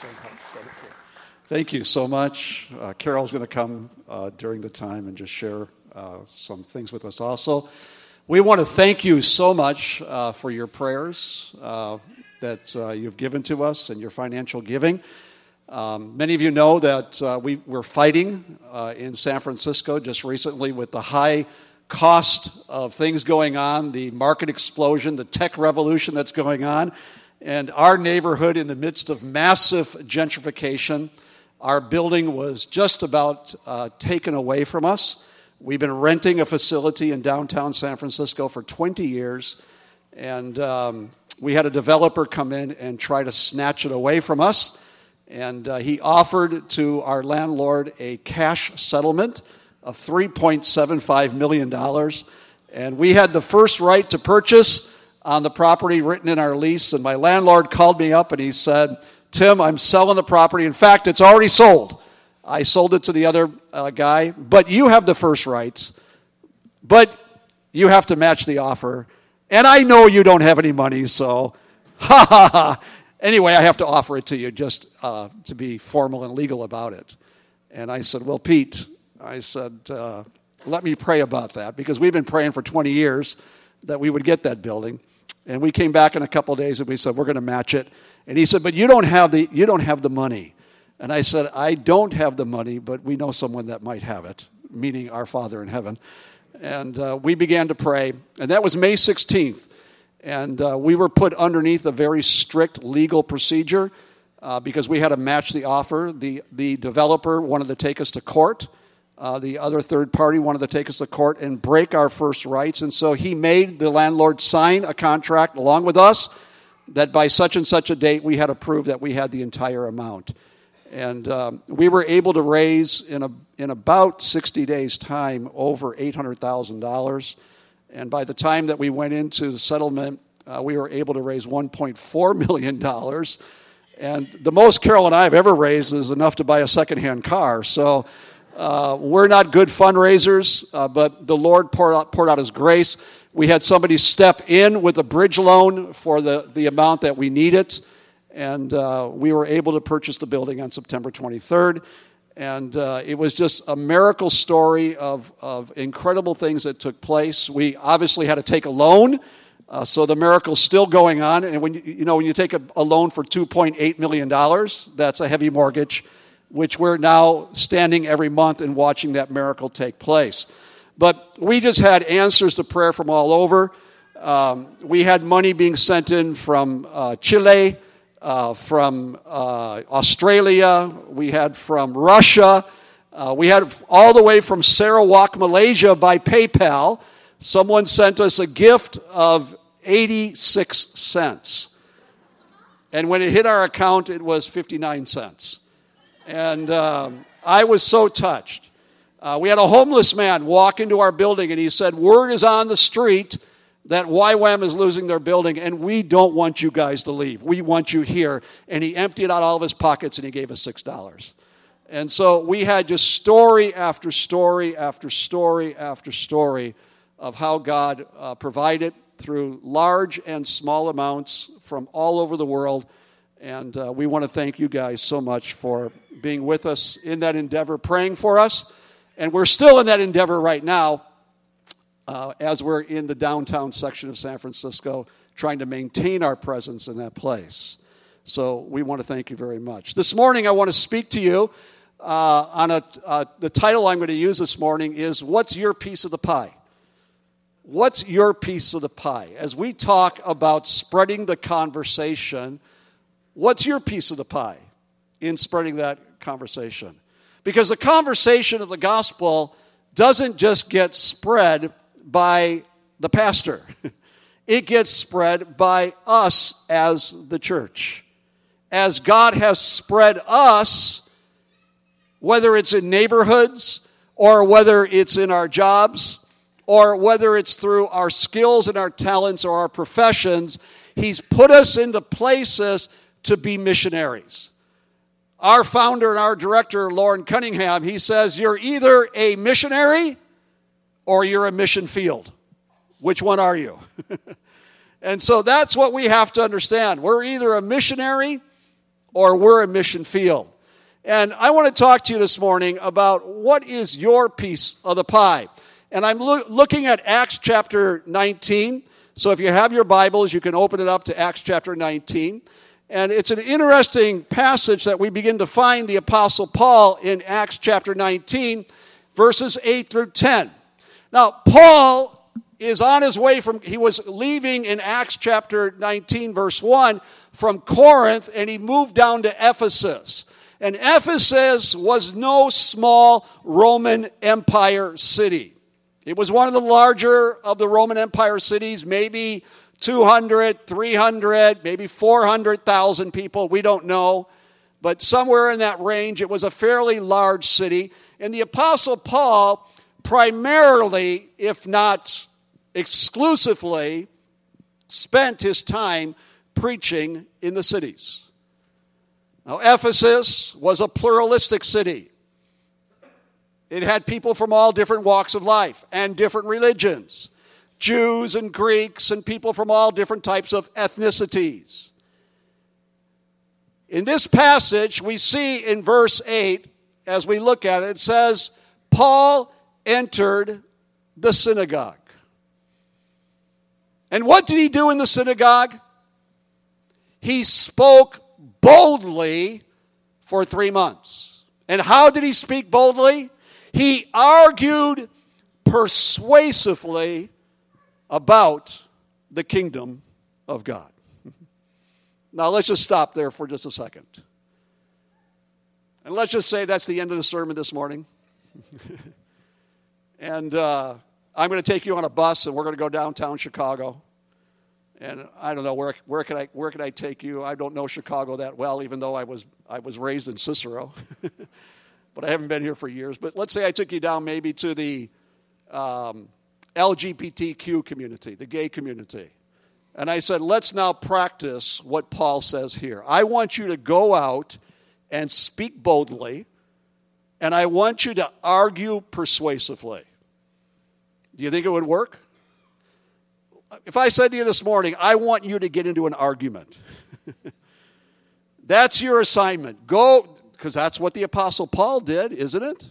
so much. Thank you. Thank you so much. Carol's going to come during the time and just share some things with us also. We want to thank you so much for your prayers that you've given to us and your financial giving. Many of you know that we're fighting in San Francisco just recently with the high cost of things going on, the market explosion, the tech revolution that's going on, and our neighborhood in the midst of massive gentrification. Our building was just about taken away from us. We've been renting a facility in downtown San Francisco for 20 years, and we had a developer come in and try to snatch it away from us, and he offered to our landlord a cash settlement of $3.75 million, and we had the first right to purchase on the property written in our lease, and my landlord called me up and he said, "Tim, I'm selling the property. In fact, it's already sold. I sold it to the other guy, but you have the first rights, but you have to match the offer. And I know you don't have any money, so ha ha ha. Anyway, I have to offer it to you just to be formal and legal about it." And I said, "Well, Pete," I said, "let me pray about that," because we've been praying for 20 years that we would get that building. And we came back in a couple of days and we said, "We're going to match it." And he said, "But you don't have the money." And I said, "I don't have the money, but we know someone that might have it," meaning our Father in heaven. And we began to pray. And that was May 16th. And we were put underneath a very strict legal procedure because we had to match the offer. The developer wanted to take us to court. The other third party wanted to take us to court and break our first rights. And so he made the landlord sign a contract along with us that by such and such a date we had to prove that we had the entire amount. And we were able to raise in about 60 days' time over $800,000. And by the time that we went into the settlement, we were able to raise $1.4 million. And the most Carol and I have ever raised is enough to buy a secondhand car. So we're not good fundraisers, but the Lord poured out His grace. We had somebody step in with a bridge loan for the amount that we needed. And we were able to purchase the building on September 23rd. And it was just a miracle story of incredible things that took place. We obviously had to take a loan, so the miracle's still going on. And when you take a loan for $2.8 million, that's a heavy mortgage, which we're now standing every month and watching that miracle take place. But we just had answers to prayer from all over. We had money being sent in from Chile, from Australia, we had from Russia, we had all the way from Sarawak, Malaysia by PayPal. Someone sent us a gift of 86 cents. And when it hit our account, it was 59 cents. And I was so touched. We had a homeless man walk into our building and he said, "Word is on the street that YWAM is losing their building, and we don't want you guys to leave. We want you here." And he emptied out all of his pockets, and he gave us $6. And so we had just story after story after story after story of how God provided through large and small amounts from all over the world. And we want to thank you guys so much for being with us in that endeavor, praying for us. And we're still in that endeavor right now, as we're in the downtown section of San Francisco, trying to maintain our presence in that place. So we want to thank you very much. This morning, I want to speak to you on the title I'm going to use this morning is, "What's Your Piece of the Pie?" What's your piece of the pie? As we talk about spreading the conversation, what's your piece of the pie in spreading that conversation? Because the conversation of the gospel doesn't just get spread by the pastor. It gets spread by us as the church. As God has spread us, whether it's in neighborhoods or whether it's in our jobs or whether it's through our skills and our talents or our professions, He's put us into places to be missionaries. Our founder and our director, Lauren Cunningham, he says, "You're either a missionary or you're a mission field. Which one are you?" And so that's what we have to understand. We're either a missionary or we're a mission field. And I want to talk to you this morning about what is your piece of the pie. And I'm looking at Acts chapter 19. So if you have your Bibles, you can open it up to Acts chapter 19. And it's an interesting passage that we begin to find the Apostle Paul in Acts chapter 19, verses 8 through 10. Now, Paul is on his way from, he was leaving in Acts chapter 19, verse 1, from Corinth, and he moved down to Ephesus. And Ephesus was no small Roman Empire city. It was one of the larger of the Roman Empire cities, maybe 200, 300, maybe 400,000 people. We don't know. But somewhere in that range, it was a fairly large city. And the Apostle Paul primarily, if not exclusively, spent his time preaching in the cities. Now, Ephesus was a pluralistic city. It had people from all different walks of life and different religions, Jews and Greeks and people from all different types of ethnicities. In this passage, we see in verse 8, as we look at it, it says, Paul entered the synagogue. And what did he do in the synagogue? He spoke boldly for 3 months. And how did he speak boldly? He argued persuasively about the kingdom of God. Now let's just stop there for just a second. And let's just say that's the end of the sermon this morning. And I'm going to take you on a bus, and we're going to go downtown Chicago. And I don't know where can I take you. I don't know Chicago that well, even though I was raised in Cicero, but I haven't been here for years. But let's say I took you down maybe to the LGBTQ community, the gay community, and I said, let's now practice what Paul says here. I want you to go out and speak boldly, and I want you to argue persuasively. Do you think it would work? If I said to you this morning, I want you to get into an argument. That's your assignment. Go, because that's what the Apostle Paul did, isn't it?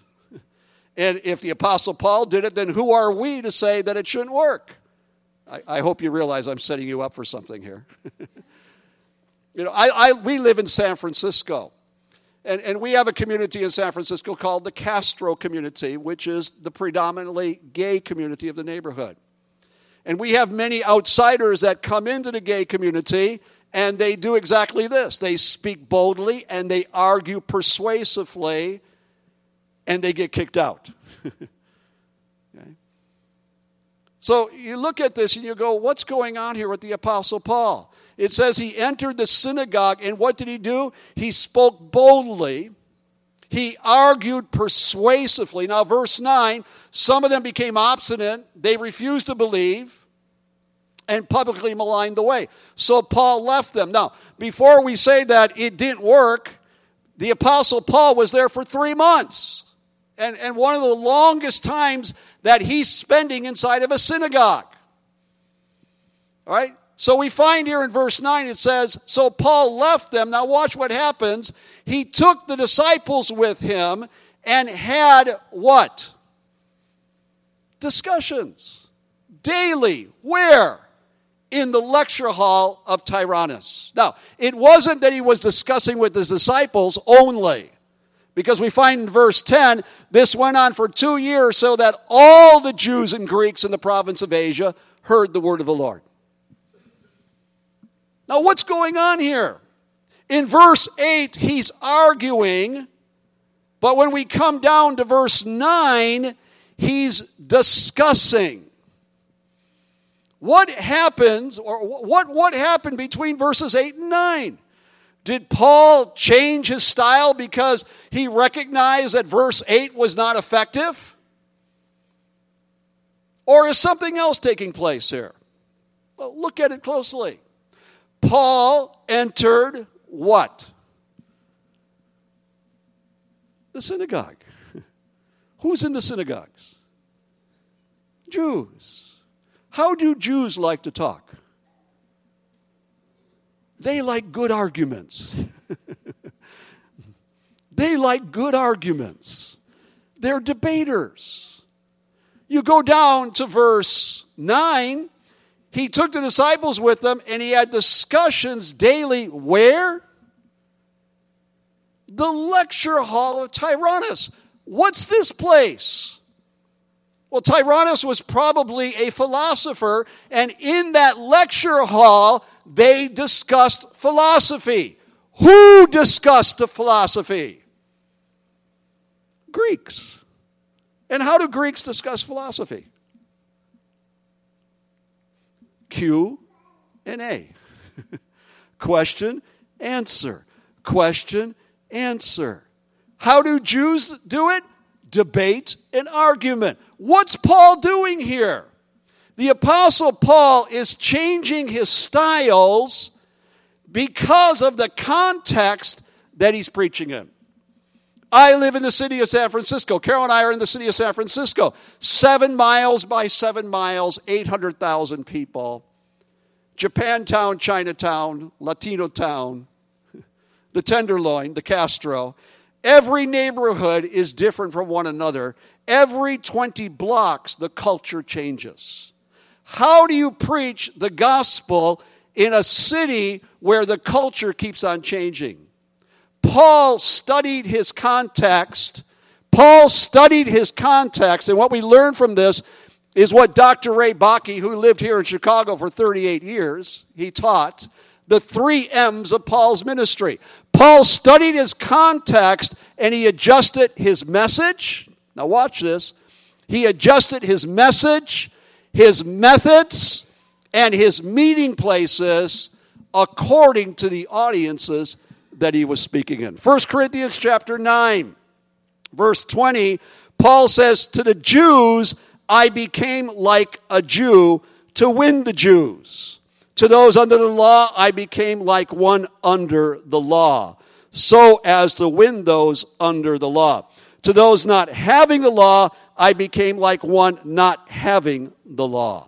And if the Apostle Paul did it, then who are we to say that it shouldn't work? I hope you realize I'm setting you up for something here. We live in San Francisco. And we have a community in San Francisco called the Castro community, which is the predominantly gay community of the neighborhood. And we have many outsiders that come into the gay community, and they do exactly this. They speak boldly, and they argue persuasively, and they get kicked out. Okay. So you look at this, and you go, what's going on here with the Apostle Paul? It says he entered the synagogue, and what did he do? He spoke boldly. He argued persuasively. Now, verse 9, some of them became obstinate. They refused to believe and publicly maligned the way. So Paul left them. Now, before we say that it didn't work, the Apostle Paul was there for 3 months. And one of the longest times that he's spending inside of a synagogue. All right? So we find here in verse 9, it says, so Paul left them. Now watch what happens. He took the disciples with him and had what? Discussions. Daily. Where? In the lecture hall of Tyrannus. Now, it wasn't that he was discussing with his disciples only. Because we find in verse 10, this went on for 2 years so that all the Jews and Greeks in the province of Asia heard the word of the Lord. Now, what's going on here? In verse 8, he's arguing, but when we come down to verse 9, he's discussing. What happens, or what happened between verses 8 and 9? Did Paul change his style because he recognized that verse 8 was not effective? Or is something else taking place here? Well, look at it closely. Paul entered what? The synagogue. Who's in the synagogues? Jews. How do Jews like to talk? They like good arguments. They like good arguments. They're debaters. You go down to verse 9. He took the disciples with him, and he had discussions daily. Where? The lecture hall of Tyrannus. What's this place? Well, Tyrannus was probably a philosopher, and in that lecture hall, they discussed philosophy. Who discussed the philosophy? Greeks. And how do Greeks discuss philosophy? Q and A. Question, answer. Question, answer. How do Jews do it? Debate and argument. What's Paul doing here? The Apostle Paul is changing his styles because of the context that he's preaching in. I live in the city of San Francisco. Carol and I are in the city of San Francisco. 7 miles by 7 miles, 800,000 people. Japantown, Chinatown, Latino town, the Tenderloin, the Castro. Every neighborhood is different from one another. Every 20 blocks, the culture changes. How do you preach the gospel in a city where the culture keeps on changing? Paul studied his context. Paul studied his context. And what we learn from this is what Dr. Ray Bakke, who lived here in Chicago for 38 years, he taught the 3 M's of Paul's ministry. Paul studied his context and he adjusted his message. Now watch this. He adjusted his message, his methods, and his meeting places according to the audiences that he was speaking in. 1 Corinthians chapter 9, verse 20, Paul says, to the Jews, I became like a Jew to win the Jews. To those under the law, I became like one under the law, so as to win those under the law. To those not having the law, I became like one not having the law.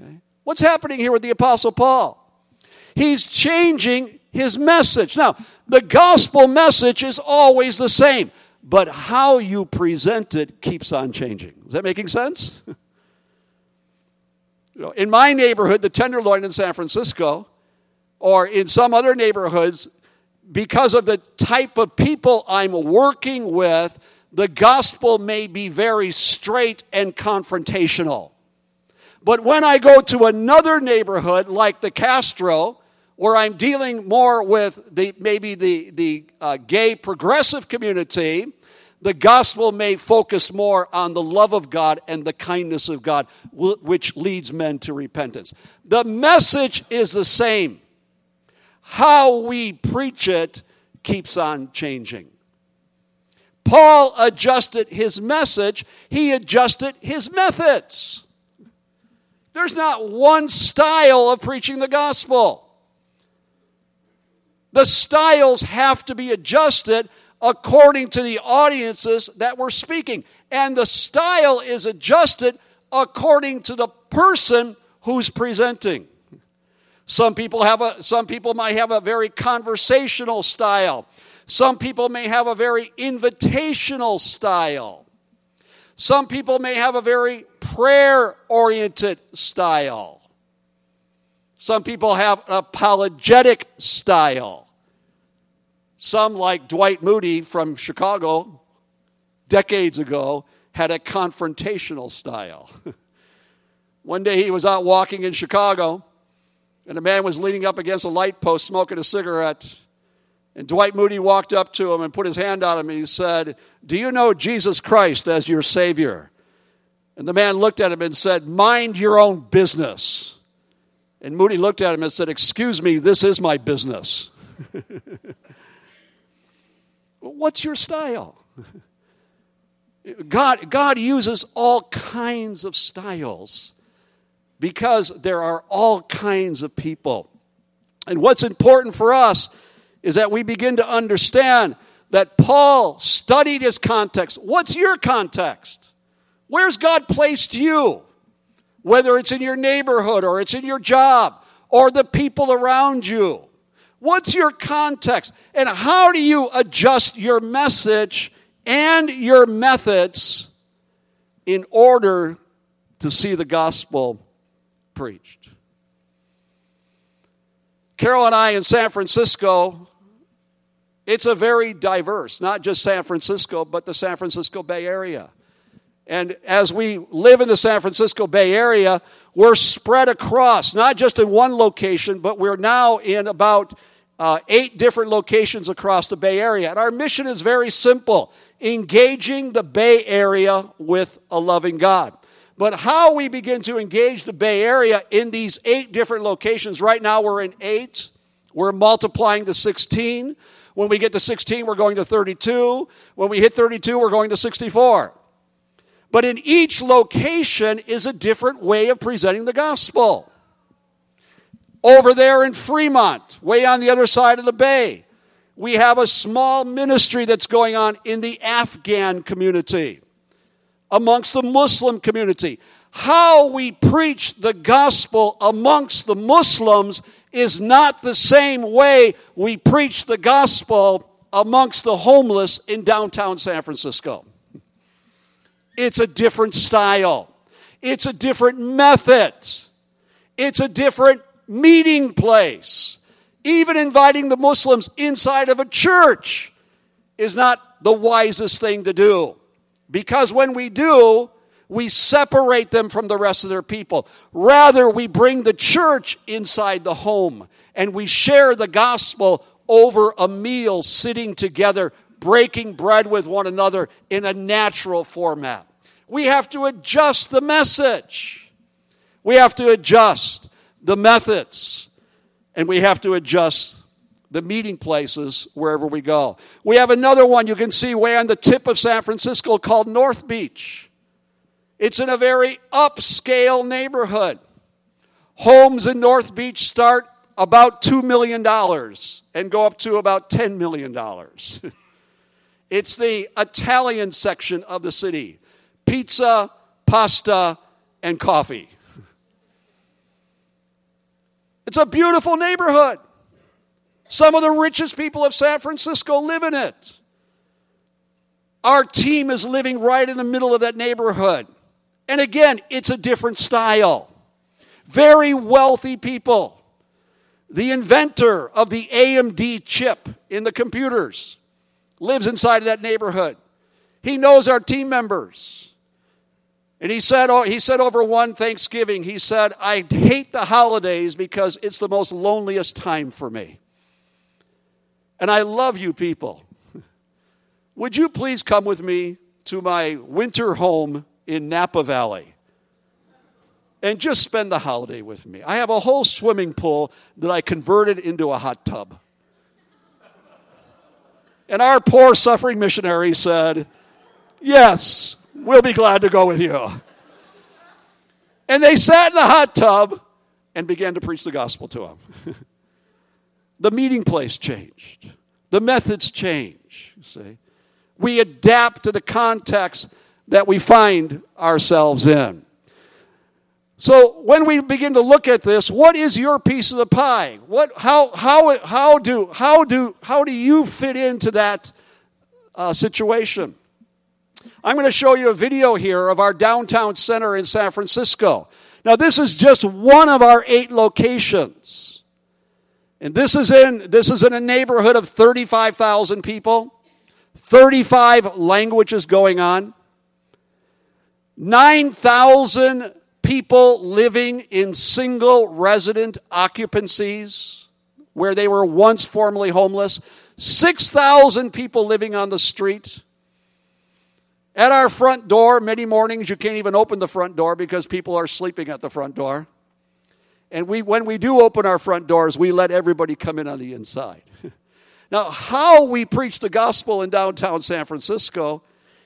Okay. What's happening here with the Apostle Paul? He's changing his message. Now, the gospel message is always the same, but how you present it keeps on changing. Is that making sense? You know, in my neighborhood, the Tenderloin in San Francisco, or in some other neighborhoods, because of the type of people I'm working with, the gospel may be very straight and confrontational. But when I go to another neighborhood like the Castro, where I'm dealing more with the gay progressive community, the gospel may focus more on the love of God and the kindness of God, which leads men to repentance. The message is the same. How we preach it keeps on changing. Paul adjusted his message. He adjusted his methods. There's not one style of preaching the gospel. The styles have to be adjusted according to the audiences that we're speaking. And the style is adjusted according to the person who's presenting. Some people might have a very conversational style. Some people may have a very invitational style. Some people may have a very prayer-oriented style. Some people have an apologetic style. Some, like Dwight Moody from Chicago, decades ago, had a confrontational style. One day he was out walking in Chicago, and a man was leaning up against a light post smoking a cigarette. And Dwight Moody walked up to him and put his hand on him, and he said, "Do you know Jesus Christ as your Savior?" And the man looked at him and said, "Mind your own business." And Moody looked at him and said, "Excuse me, this is my business." What's your style? God uses all kinds of styles because there are all kinds of people. And what's important for us is that we begin to understand that Paul studied his context. What's your context? Where's God placed you? Whether it's in your neighborhood or it's in your job or the people around you. What's your context? And how do you adjust your message and your methods in order to see the gospel preached? Carol and I in San Francisco, it's a very diverse, not just San Francisco, but the San Francisco Bay Area. And as we live in the San Francisco Bay Area, we're spread across, not just in one location, but we're now in about 8 different locations across the Bay Area. And our mission is very simple, engaging the Bay Area with a loving God. But how we begin to engage the Bay Area in these 8 different locations, right now we're in 8, we're multiplying to 16. When we get to 16, we're going to 32. When we hit 32, we're going to 64. But in each location is a different way of presenting the gospel. Over there in Fremont, way on the other side of the bay, we have a small ministry that's going on in the Afghan community, amongst the Muslim community. How we preach the gospel amongst the Muslims is not the same way we preach the gospel amongst the homeless in downtown San Francisco. It's a different style. It's a different method. It's a different meeting place. Even inviting the Muslims inside of a church is not the wisest thing to do. Because when we do, we separate them from the rest of their people. Rather, we bring the church inside the home, and we share the gospel over a meal, sitting together, breaking bread with one another in a natural format. We have to adjust the message. We have to adjust the methods. And we have to adjust the meeting places wherever we go. We have another one you can see way on the tip of San Francisco called North Beach. It's in a very upscale neighborhood. Homes in North Beach start about $2 million and go up to about $10 million. It's the Italian section of the city. Pizza, pasta, and coffee. It's a beautiful neighborhood. Some of the richest people of San Francisco live in it. Our team is living right in the middle of that neighborhood. And again, it's a different style. Very wealthy people. The inventor of the AMD chip in the computers lives inside of that neighborhood. He knows our team members. And he said over one Thanksgiving, he said, "I hate the holidays because it's the most loneliest time for me. And I love you people. Would you please come with me to my winter home in Napa Valley and just spend the holiday with me? I have a whole swimming pool that I converted into a hot tub." And our poor suffering missionary said, "Yes, we'll be glad to go with you." And they sat in the hot tub and began to preach the gospel to him. The meeting place changed. The methods change, you see. We adapt to the context that we find ourselves in. So when we begin to look at this, what is your piece of the pie? How do you fit into that situation? I'm going to show you a video here of our downtown center in San Francisco. Now, this is just one of our 8 locations. And this is in a neighborhood of 35,000 people, 35 languages going on, 9,000 people living in single resident occupancies where they were once formerly homeless, 6,000 people living on the street. At our front door, many mornings you can't even open the front door because people are sleeping at the front door. And when we do open our front doors, we let everybody come in on the inside. Now, how we preach the gospel in downtown San Francisco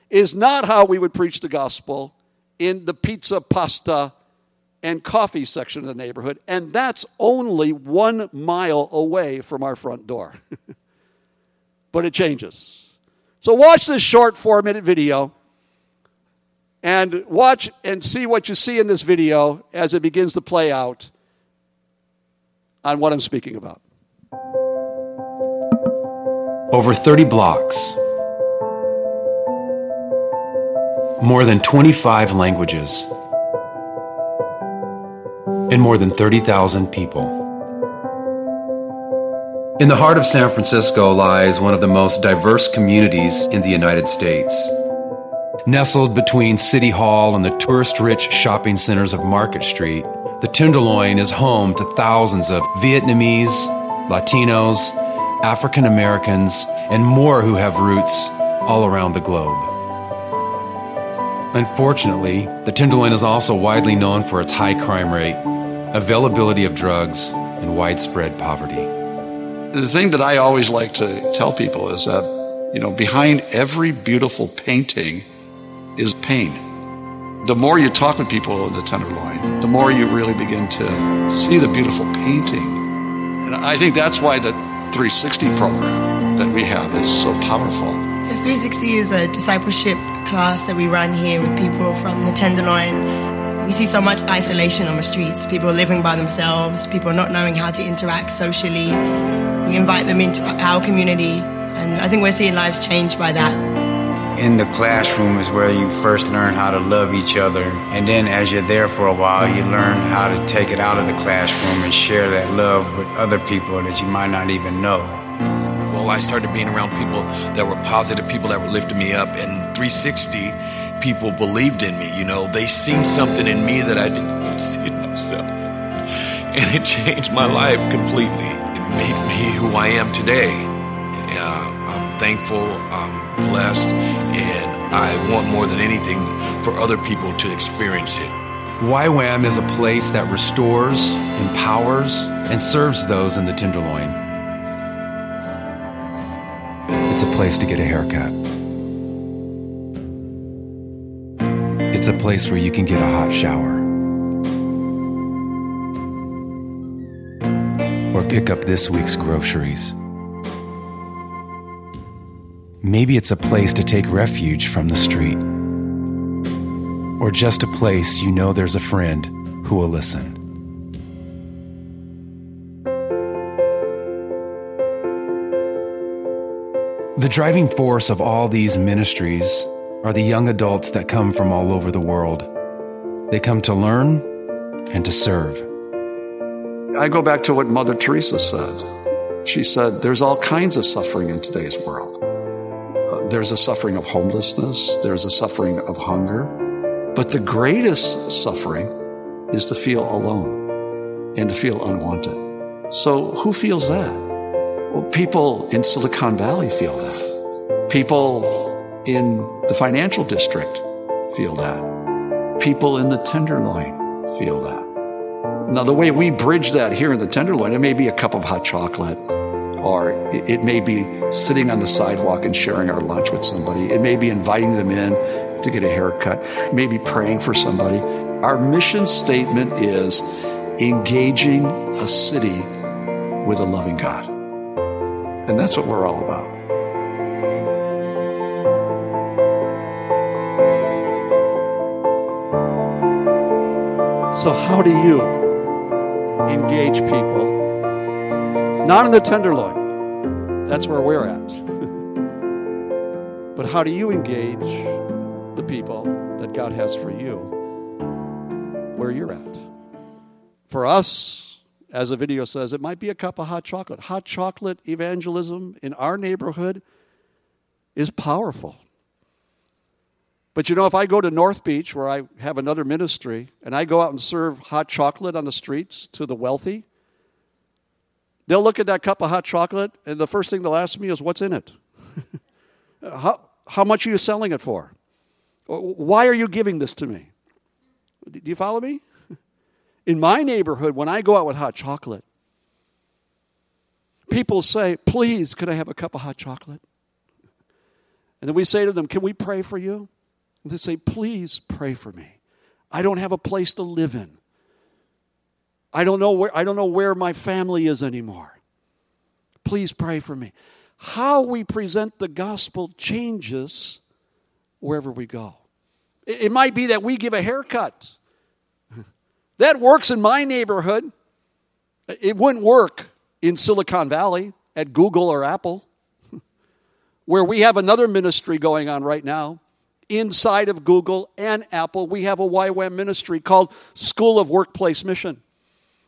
is not how we would preach the gospel in the pizza, pasta, and coffee section of the neighborhood. And that's only 1 mile away from our front door. But it changes. So watch this short 4-minute video. And watch and see what you see in this video as it begins to play out on what I'm speaking about. over 30 blocks, more than 25 languages, and more than 30,000 people. In the heart of San Francisco lies one of the most diverse communities in the United States. Nestled between City Hall and the tourist-rich shopping centers of Market Street, the Tenderloin is home to thousands of Vietnamese, Latinos, African Americans, and more who have roots all around the globe. Unfortunately, the Tenderloin is also widely known for its high crime rate, availability of drugs, and widespread poverty. The thing that I always like to tell people is that, you know, behind every beautiful painting is pain. The more you talk with people in the Tenderloin, the more you really begin to see the beautiful painting. And I think that's why the 360 program that we have is so powerful. The 360 is a discipleship class that we run here with people from the Tenderloin. We see so much isolation on the streets, people living by themselves, people not knowing how to interact socially. We invite them into our community, and I think we're seeing lives changed by that. In the classroom is where you first learn how to love each other, and then as you're there for a while, you learn how to take it out of the classroom and share that love with other people that you might not even know. Well, I started being around people that were positive, people that were lifting me up, and 360 people believed in me, you know. They seen something in me that I didn't see in myself. And it changed my life completely. It made me who I am today. I'm thankful, I'm blessed, and I want more than anything for other people to experience it. YWAM is a place that restores, empowers, and serves those in the Tenderloin. It's a place to get a haircut. It's a place where you can get a hot shower or pick up this week's groceries. Maybe it's a place to take refuge from the street, or just a place you know there's a friend who will listen. The driving force of all these ministries are the young adults that come from all over the world. They come to learn and to serve. I go back to what Mother Teresa said. She said, there's all kinds of suffering in today's world. There's a suffering of homelessness. There's a suffering of hunger. But the greatest suffering is to feel alone and to feel unwanted. So who feels that? Well, people in Silicon Valley feel that. People in the financial district feel that. People in the Tenderloin feel that. Now, the way we bridge that here in the Tenderloin, it may be a cup of hot chocolate, or it may be sitting on the sidewalk and sharing our lunch with somebody. It may be inviting them in to get a haircut. It may be praying for somebody. Our mission statement is engaging a city with a loving God. And that's what we're all about. So how do you engage people? Not in the Tenderloin. That's where we're at. But how do you engage the people that God has for you where you're at? For us, as the video says, it might be a cup of hot chocolate. Hot chocolate evangelism in our neighborhood is powerful. But you know, if I go to North Beach, where I have another ministry, and I go out and serve hot chocolate on the streets to the wealthy, they'll look at that cup of hot chocolate, and the first thing they'll ask me is, what's in it? How much are you selling it for? Why are you giving this to me? Do you follow me? In my neighborhood, when I go out with hot chocolate, people say, please, could I have a cup of hot chocolate? And then we say to them, can we pray for you? And they say, please pray for me. I don't have a place to live in. I don't know where my family is anymore. Please pray for me. How we present the gospel changes wherever we go. It might be that we give a haircut. That works in my neighborhood. It wouldn't work in Silicon Valley at Google or Apple. where we have another ministry going on right now. Inside of Google and Apple, we have a YWAM ministry called School of Workplace Mission.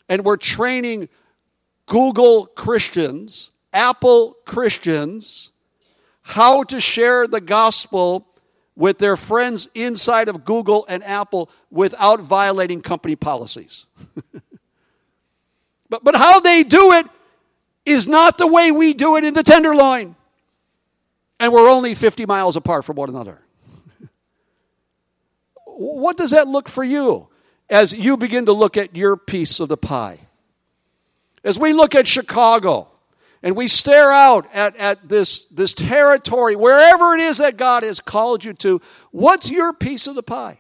And we're training Google Christians, Apple Christians, how to share the gospel with their friends inside of Google and Apple without violating company policies. But how they do it is not the way we do it in the Tenderloin. And we're only 50 miles apart from one another. What does that look for you as you begin to look at your piece of the pie? As we look at Chicago and we stare out at this territory, wherever it is that God has called you to, what's your piece of the pie?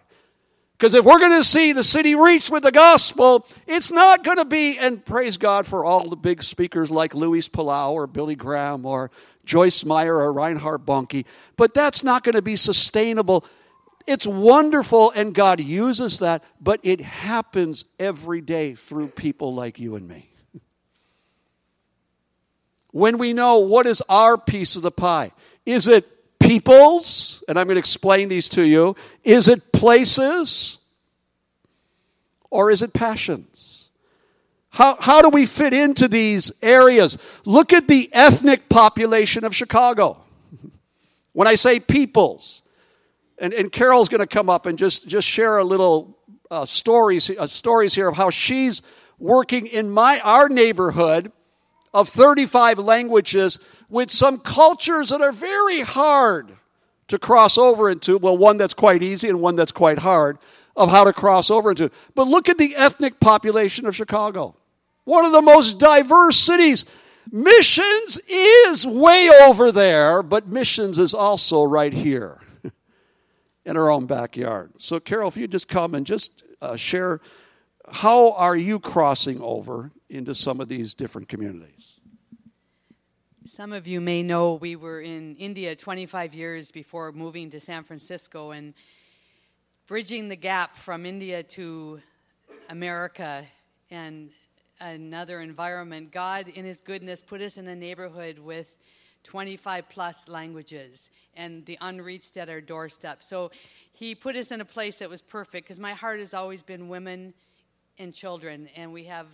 Because if we're going to see the city reached with the gospel, it's not going to be, and praise God for all the big speakers like Luis Palau or Billy Graham or Joyce Meyer or Reinhard Bonnke, but that's not going to be sustainable. It's wonderful, and God uses that, but it happens every day through people like you and me. When we know what is our piece of the pie, is it peoples? And I'm going to explain these to you. Is it places? Or is it passions? How do we fit into these areas? Look at the ethnic population of Chicago. When I say peoples, And Carol's going to come up and just share a little stories here of how she's working in our neighborhood of 35 languages with some cultures that are very hard to cross over into. Well, one that's quite easy and one that's quite hard of how to cross over into. But look at the ethnic population of Chicago. One of the most diverse cities. Missions is way over there, but missions is also right here. In our own backyard. So, Carol, if you just come and just share, how are you crossing over into some of these different communities? Some of you may know we were in India 25 years before moving to San Francisco, and bridging the gap from India to America and another environment, God, in His goodness, put us in a neighborhood with 25-plus languages and the unreached at our doorstep. So He put us in a place that was perfect, because my heart has always been women and children, and we have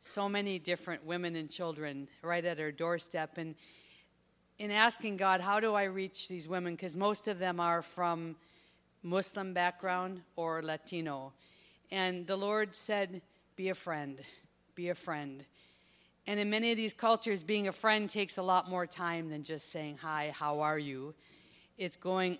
so many different women and children right at our doorstep. And in asking God, how do I reach these women? Because most of them are from Muslim background or Latino. And the Lord said, be a friend, be a friend. And in many of these cultures, being a friend takes a lot more time than just saying, hi, how are you? It's going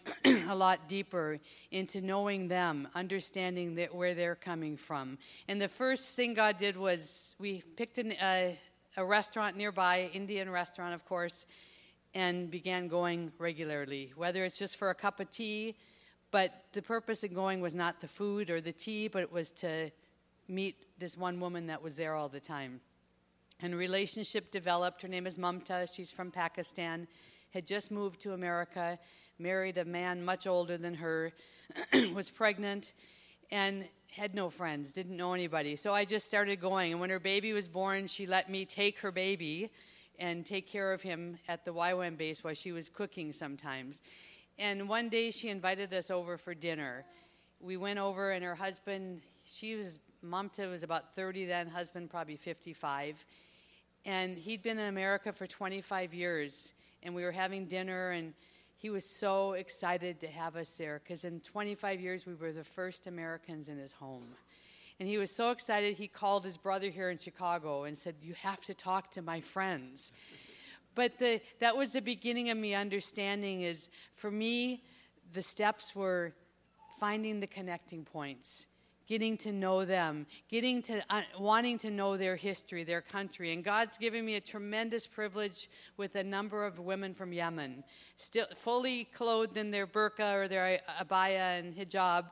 a lot deeper into knowing them, understanding that where they're coming from. And the first thing God did was we picked a restaurant nearby, Indian restaurant, of course, and began going regularly, whether it's just for a cup of tea. But the purpose of going was not the food or the tea, but it was to meet this one woman that was there all the time. And relationship developed. Her name is Mamta. She's from Pakistan, had just moved to America, married a man much older than her, was pregnant, and had no friends, didn't know anybody. So I just started going. And when her baby was born, she let me take her baby and take care of him at the YWAM base while she was cooking sometimes. And one day she invited us over for dinner. We went over, and her husband, Mamta was about 30 then, husband probably 55. And he'd been in America for 25 years, and we were having dinner, and he was so excited to have us there, because in 25 years, we were the first Americans in his home. And he was so excited, he called his brother here in Chicago and said, you have to talk to my friends. But that was the beginning of me understanding is, for me, the steps were finding the connecting points, getting to know them, wanting to know their history, their country. And God's given me a tremendous privilege with a number of women from Yemen, still fully clothed in their burqa or their abaya and hijab,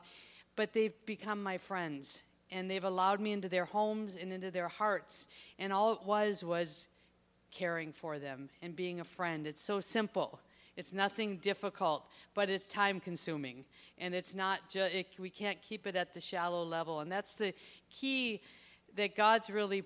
but they've become my friends, and they've allowed me into their homes and into their hearts, and all it was caring for them and being a friend. It's so simple. It's nothing difficult, but it's time-consuming, and it's not. We can't keep it at the shallow level, and that's the key that God's really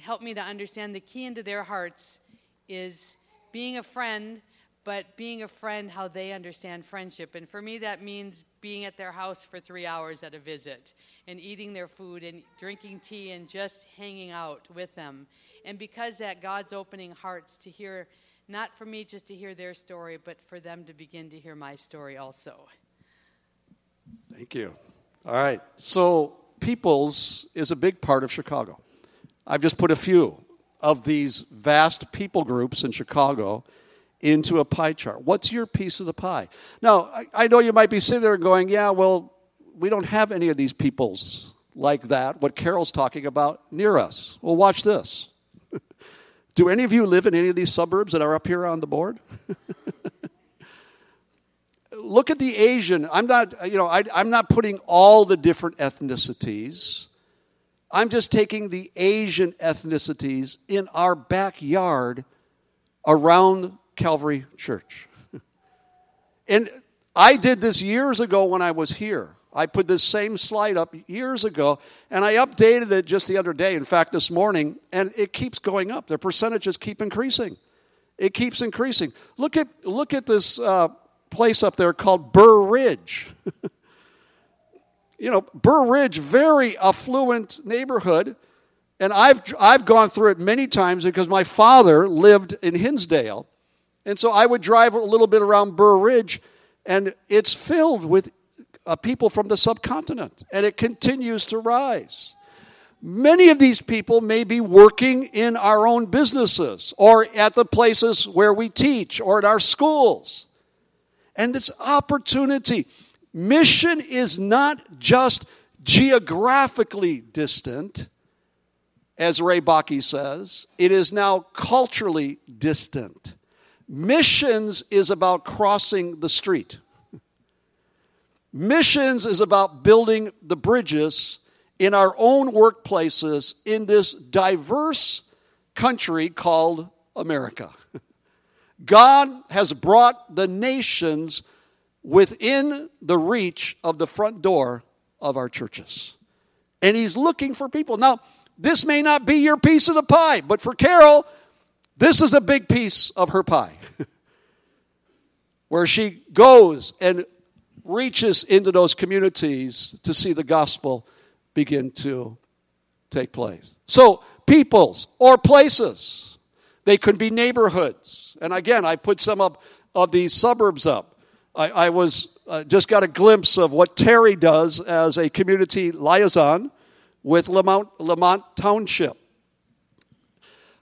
helped me to understand. The key into their hearts is being a friend, but being a friend, how they understand friendship. And for me, that means being at their house for 3 hours at a visit and eating their food and drinking tea and just hanging out with them. And because that, God's opening hearts to hear, not for me just to hear their story, but for them to begin to hear my story also. Thank you. All right. So Peoples is a big part of Chicago. I've just put a few of these vast people groups in Chicago into a pie chart. What's your piece of the pie? Now, I know you might be sitting there going, yeah, well, we don't have any of these peoples like that, what Carol's talking about, near us. Well, watch this. Do any of you live in any of these suburbs that are up here on the board? Look at the Asian. I'm not putting all the different ethnicities. I'm just taking the Asian ethnicities in our backyard around Calvary Church. And I did this years ago when I was here. I put this same slide up years ago, and I updated it just the other day, in fact, this morning, and it keeps going up. The percentages keep increasing. It keeps increasing. Look at this place up there called Burr Ridge. Burr Ridge, very affluent neighborhood, and I've gone through it many times because my father lived in Hinsdale, and so I would drive a little bit around Burr Ridge, and it's filled with people from the subcontinent, and it continues to rise. Many of these people may be working in our own businesses or at the places where we teach or at our schools. And this opportunity, mission is not just geographically distant, as Ray Bakke says, it is now culturally distant. Missions is about crossing the street. Missions is about building the bridges in our own workplaces in this diverse country called America. God has brought the nations within the reach of the front door of our churches. And he's looking for people. Now, this may not be your piece of the pie, but for Carol, this is a big piece of her pie. Where she goes and reaches into those communities to see the gospel begin to take place. So, peoples or places. They could be neighborhoods. And again, I put some up of these suburbs up. I just got a glimpse of what Terry does as a community liaison with Lamont Township.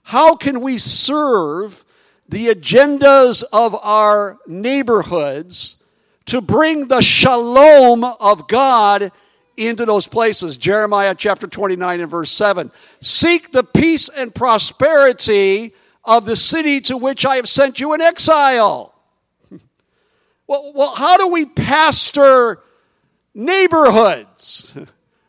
How can we serve the agendas of our neighborhoods to bring the shalom of God into those places? Jeremiah chapter 29 and verse 7. Seek the peace and prosperity of the city to which I have sent you in exile. Well, how do we pastor neighborhoods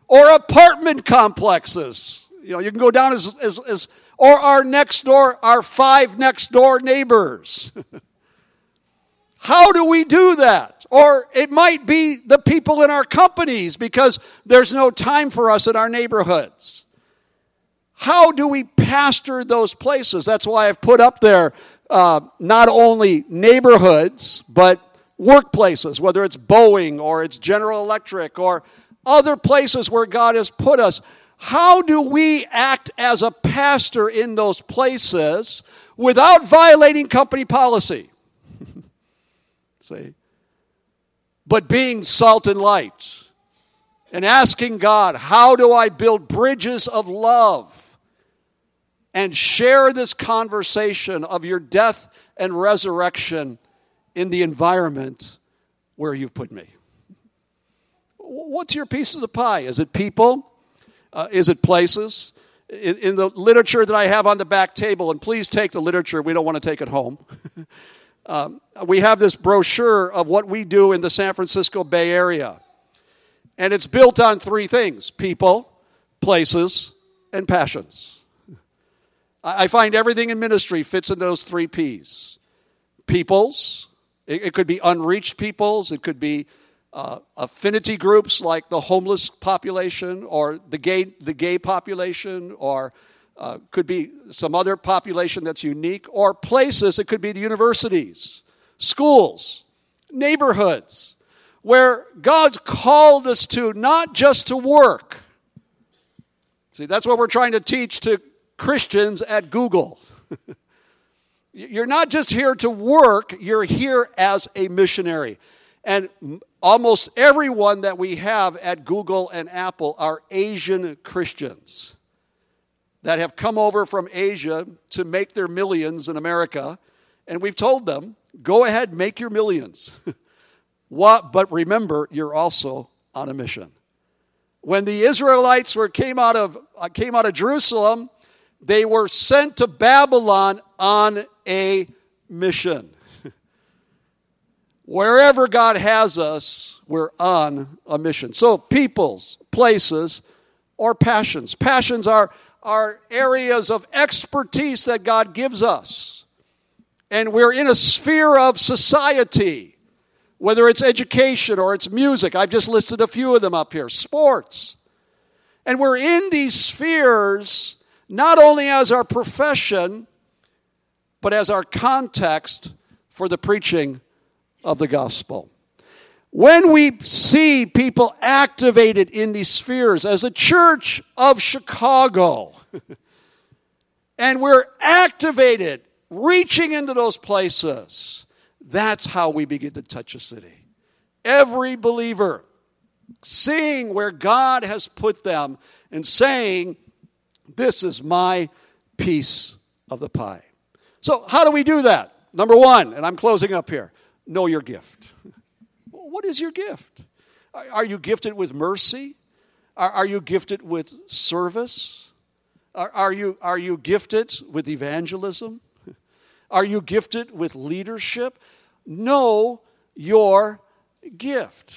or apartment complexes? You can go down as or our next door, our 5 next door neighbors. How do we do that? Or it might be the people in our companies because there's no time for us in our neighborhoods. How do we pastor those places? That's why I've put up there not only neighborhoods, but workplaces, whether it's Boeing or it's General Electric or other places where God has put us. How do we act as a pastor in those places without violating company policy? See? But being salt and light and asking God, how do I build bridges of love and share this conversation of your death and resurrection in the environment where you've put me? What's your piece of the pie? Is it people? Is it places? In the literature that I have on the back table, and please take the literature, we don't want to take it home. We have this brochure of what we do in the San Francisco Bay Area. And it's built on 3 things: people, places, and passions. I find everything in ministry fits in those 3 Ps. Peoples. It could be unreached peoples. It could be affinity groups like the homeless population or the gay population, or could be some other population that's unique, or places. It could be the universities schools, neighborhoods, where God's called us to not just to work. See, that's what we're trying to teach to Christians at Google. You're not just here to work, you're here as a missionary. And almost everyone that we have at Google and Apple are Asian Christians that have come over from Asia to make their millions in America. And we've told them, go ahead, make your millions. But remember, you're also on a mission. When the Israelites came out of Jerusalem, they were sent to Babylon on a mission. Wherever God has us, we're on a mission. So peoples, places, or passions. Passions are areas of expertise that God gives us. And we're in a sphere of society, whether it's education or it's music. I've just listed a few of them up here. Sports. And we're in these spheres not only as our profession, but as our context for the preaching of the gospel. When we see people activated in these spheres, as a church of Chicago, and we're activated, reaching into those places, that's how we begin to touch a city. Every believer seeing where God has put them and saying, this is my piece of the pie. So how do we do that? Number one, and I'm closing up here, know your gift. What is your gift? Are you gifted with mercy? Are you gifted with service? Are you gifted with evangelism? Are you gifted with leadership? Know your gift.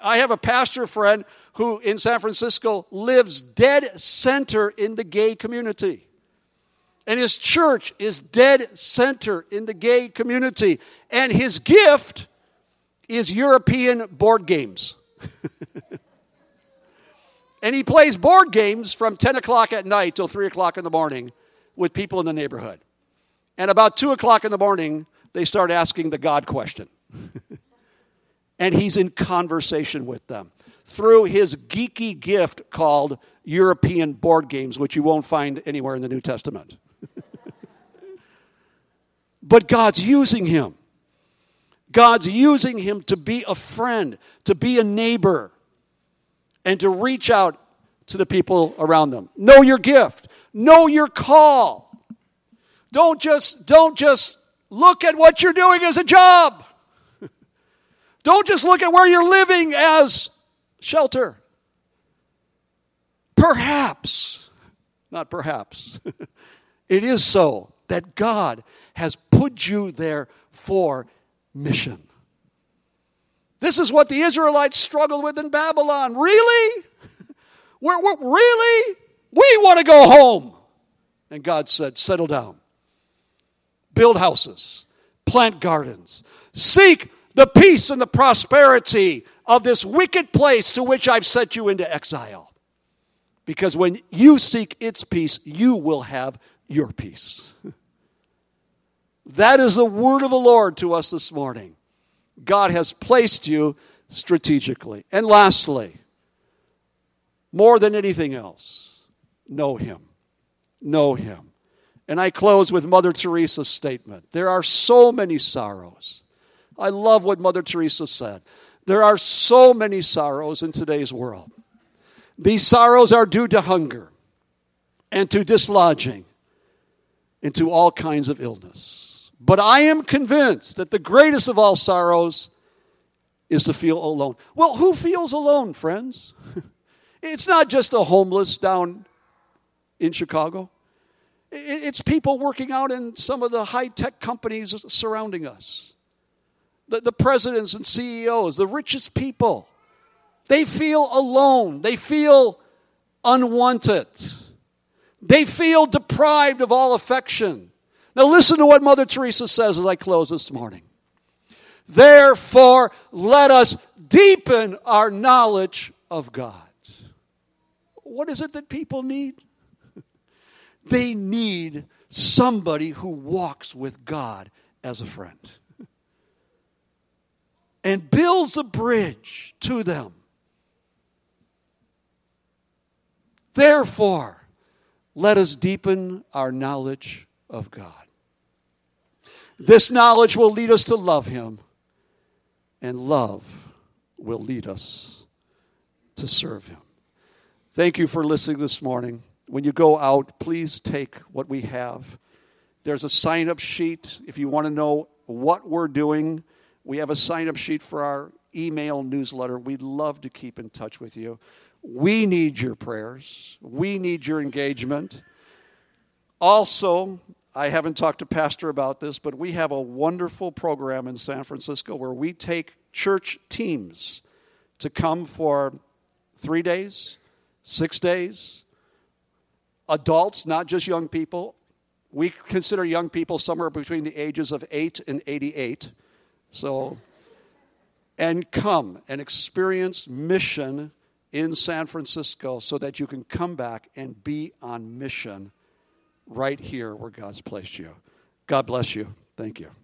I have a pastor friend who in San Francisco lives dead center in the gay community. And his church is dead center in the gay community. And his gift is European board games. And he plays board games from 10 o'clock at night till 3 o'clock in the morning with people in the neighborhood. And about 2 o'clock in the morning, they start asking the God question. And he's in conversation with them through his geeky gift called European board games, which you won't find anywhere in the New Testament. But God's using him. God's using him to be a friend, to be a neighbor, and to reach out to the people around them. Know your gift. Know your call. Don't just look at what you're doing as a job. Don't just look at where you're living as shelter. Perhaps, not perhaps, it is so that God has put you there for mission. This is what the Israelites struggled with in Babylon. Really? Really? We want to go home. And God said, settle down. Build houses, plant gardens, seek the peace and the prosperity of this wicked place to which I've sent you into exile. Because when you seek its peace, you will have your peace. That is the word of the Lord to us this morning. God has placed you strategically. And lastly, more than anything else, know him. Know him. And I close with Mother Teresa's statement. There are so many sorrows. I love what Mother Teresa said. There are so many sorrows in today's world. These sorrows are due to hunger and to dislodging and to all kinds of illness. But I am convinced that the greatest of all sorrows is to feel alone. Well, who feels alone, friends? It's not just the homeless down in Chicago. It's people working out in some of the high-tech companies surrounding us. The presidents and CEOs, the richest people, they feel alone. They feel unwanted. They feel deprived of all affection. Now listen to what Mother Teresa says as I close this morning. Therefore, let us deepen our knowledge of God. What is it that people need? They need somebody who walks with God as a friend. and builds a bridge to them. Therefore, let us deepen our knowledge of God. This knowledge will lead us to love Him, and love will lead us to serve Him. Thank you for listening this morning. When you go out, please take what we have. There's a sign-up sheet if you want to know what we're doing. We have a sign-up sheet for our email newsletter. We'd love to keep in touch with you. We need your prayers. We need your engagement. Also, I haven't talked to Pastor about this, but we have a wonderful program in San Francisco where we take church teams to come for 3 days, 6 days. Adults, not just young people. We consider young people somewhere between the ages of 8 and 88. So, and come and experience mission in San Francisco so that you can come back and be on mission right here where God's placed you. God bless you. Thank you.